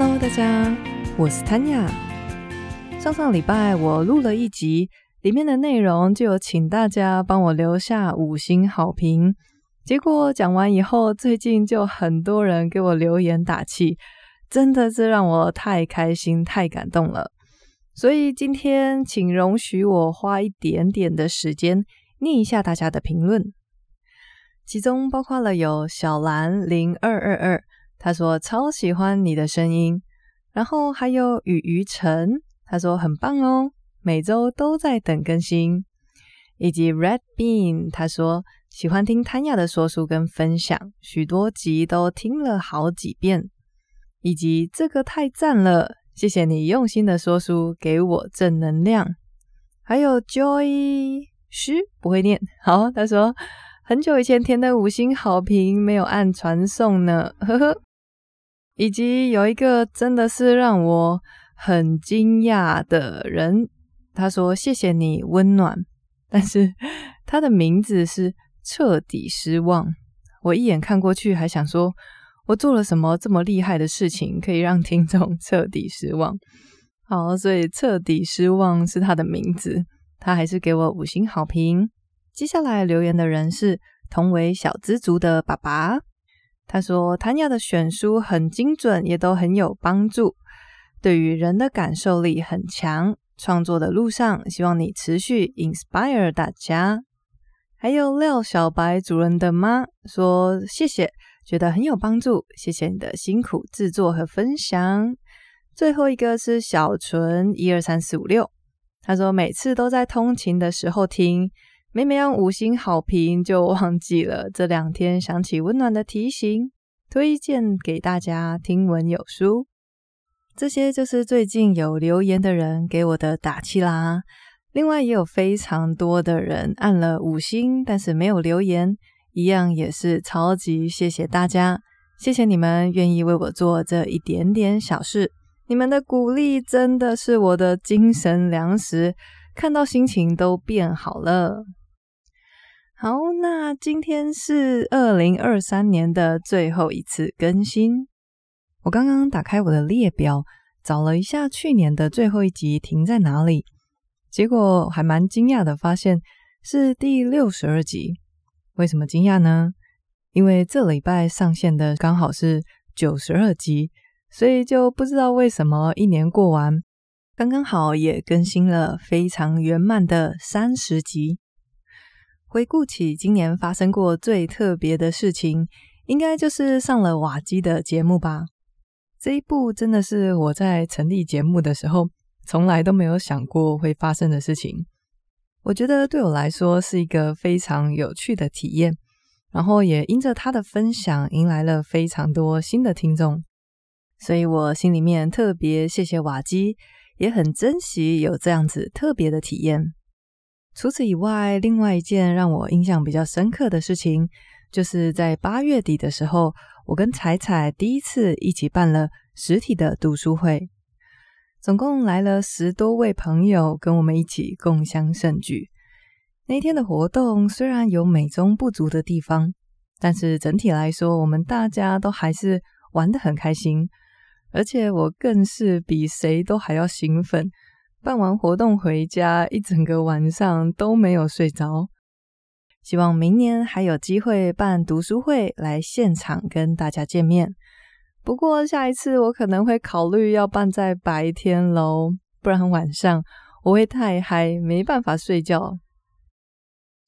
Hello， 大家，我是 Tanya。上礼拜我录了一集，里面的内容就有请大家帮我留下5星好评。结果讲完以后，最近就很多人给我留言打气，真的是让我太开心、太感动了。所以今天请容许我花一点点的时间念一下大家的评论，其中包括了有小兰0222，他说超喜欢你的声音，然后还有雨鱼晨，他说很棒哦，每周都在等更新，以及 Red Bean， 他说喜欢听 Tanya 的说书跟分享，许多集都听了好几遍，以及这个太赞了，谢谢你用心的说书，给我正能量。还有 Joy 诗不会念，好，他说很久以前填的5星好评没有按传送呢，呵呵。以及有一个真的是让我很惊讶的人，他说谢谢你温暖，但是他的名字是彻底失望。我一眼看过去还想说我做了什么这么厉害的事情可以让听众彻底失望。好，所以彻底失望是他的名字，他还是给我5星好评。接下来留言的人是同为小知足的爸爸，他说 Tanya 的选书很精准，也都很有帮助，对于人的感受力很强，创作的路上希望你持续 inspire 大家。还有廖小白主人的妈说谢谢，觉得很有帮助，谢谢你的辛苦制作和分享。最后一个是小纯123456，他说每次都在通勤的时候听，每每用5星好评就忘记了，这2天想起温暖的提醒，推荐给大家听闻有书。这些就是最近有留言的人给我的打气啦。另外也有非常多的人按了5星但是没有留言，一样也是超级谢谢大家，谢谢你们愿意为我做这一点点小事，你们的鼓励真的是我的精神粮食，看到心情都变好了。好，那今天是2023年的最后一次更新。我刚刚打开我的列表，找了一下去年的最后一集停在哪里，结果还蛮惊讶的，发现是第62集。为什么惊讶呢？因为这礼拜上线的刚好是92集，所以就不知道为什么一年过完，刚刚好也更新了非常圆满的30集。回顾起今年发生过最特别的事情，应该就是上了瓦基的节目吧。这一步真的是我在成立节目的时候从来都没有想过会发生的事情，我觉得对我来说是一个非常有趣的体验，然后也因着他的分享迎来了非常多新的听众，所以我心里面特别谢谢瓦基，也很珍惜有这样子特别的体验。除此以外，另外一件让我印象比较深刻的事情，就是在8月底的时候，我跟彩彩第一次一起办了实体的读书会，总共来了10多位朋友跟我们一起共襄盛举。那天的活动虽然有美中不足的地方，但是整体来说我们大家都还是玩得很开心，而且我更是比谁都还要兴奋，办完活动回家一整个晚上都没有睡着。希望明年还有机会办读书会来现场跟大家见面，不过下一次我可能会考虑要办在白天咯，不然晚上我会太嗨没办法睡觉。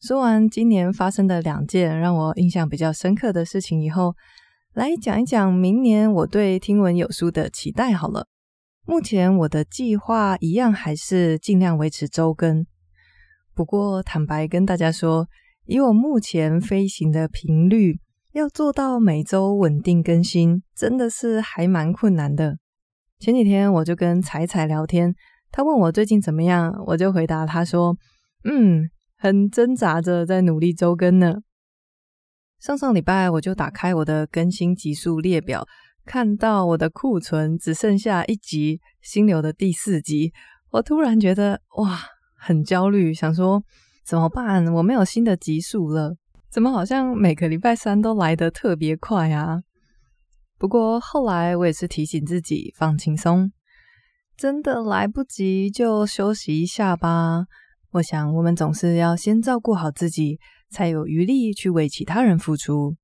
说完今年发生的2件让我印象比较深刻的事情以后，来讲一讲明年我对听闻有书的期待好了。目前我的计划一样还是尽量维持周更，不过坦白跟大家说，以我目前飞行的频率，要做到每周稳定更新真的是还蛮困难的。前几天我就跟彩彩聊天，她问我最近怎么样，我就回答她说很挣扎着在努力周更呢。上礼拜我就打开我的更新集数列表，看到我的库存只剩下1集心流的第4集，我突然觉得哇很焦虑，想说怎么办，我没有新的集数了，怎么好像每个礼拜3都来得特别快啊。不过后来我也是提醒自己放轻松，真的来不及就休息一下吧。我想我们总是要先照顾好自己，才有余力去为其他人付出。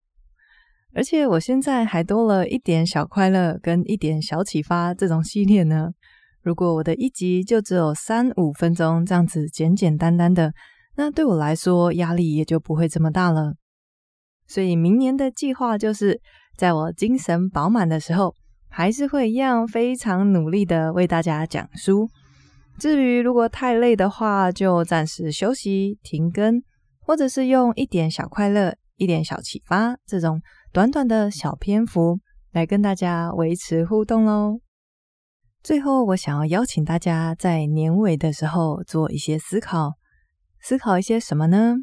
而且我现在还多了一点小快乐跟一点小启发这种系列呢。如果我的一集就只有3-5分钟这样子简简单单的，那对我来说压力也就不会这么大了。所以明年的计划就是在我精神饱满的时候，还是会一样非常努力的为大家讲书。至于如果太累的话，就暂时休息停更，或者是用一点小快乐一点小启发这种短短的小篇幅来跟大家维持互动咯。最后我想要邀请大家在年尾的时候做一些思考。思考一些什么呢？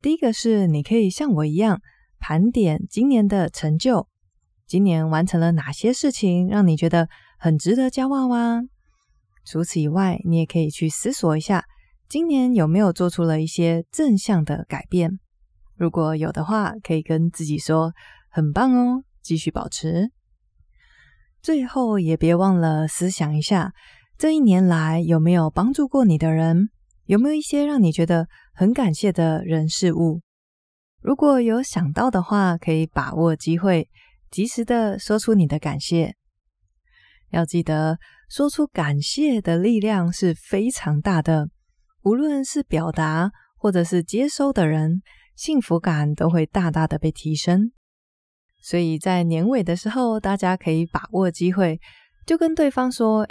第一个是你可以像我一样盘点今年的成就，今年完成了哪些事情让你觉得很值得骄傲啊。除此以外，你也可以去思索一下今年有没有做出了一些正向的改变，如果有的话可以跟自己说很棒哦，继续保持。最后也别忘了思想一下，这一年来有没有帮助过你的人，有没有一些让你觉得很感谢的人事物。如果有想到的话，可以把握机会及时的说出你的感谢。要记得说出感谢的力量是非常大的，无论是表达或者是接收的人，幸福感都会大大的被提升。所以在年尾的时候，大家可以把握机会就跟对方说，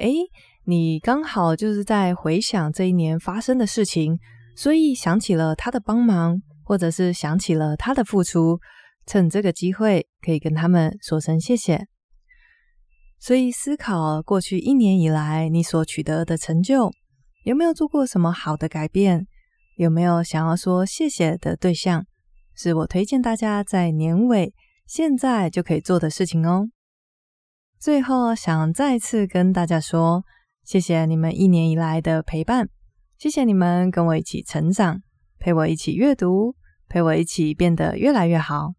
你刚好就是在回想这一年发生的事情，所以想起了他的帮忙，或者是想起了他的付出，趁这个机会可以跟他们说声谢谢。所以思考过去一年以来你所取得的成就，有没有做过什么好的改变，有没有想要说谢谢的对象，是我推荐大家在年尾现在就可以做的事情哦。最后想再次跟大家说，谢谢你们一年以来的陪伴，谢谢你们跟我一起成长，陪我一起阅读，陪我一起变得越来越好。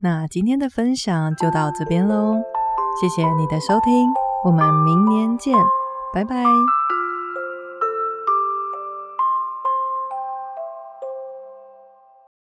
那今天的分享就到这边咯，谢谢你的收听，我们明年见，拜拜。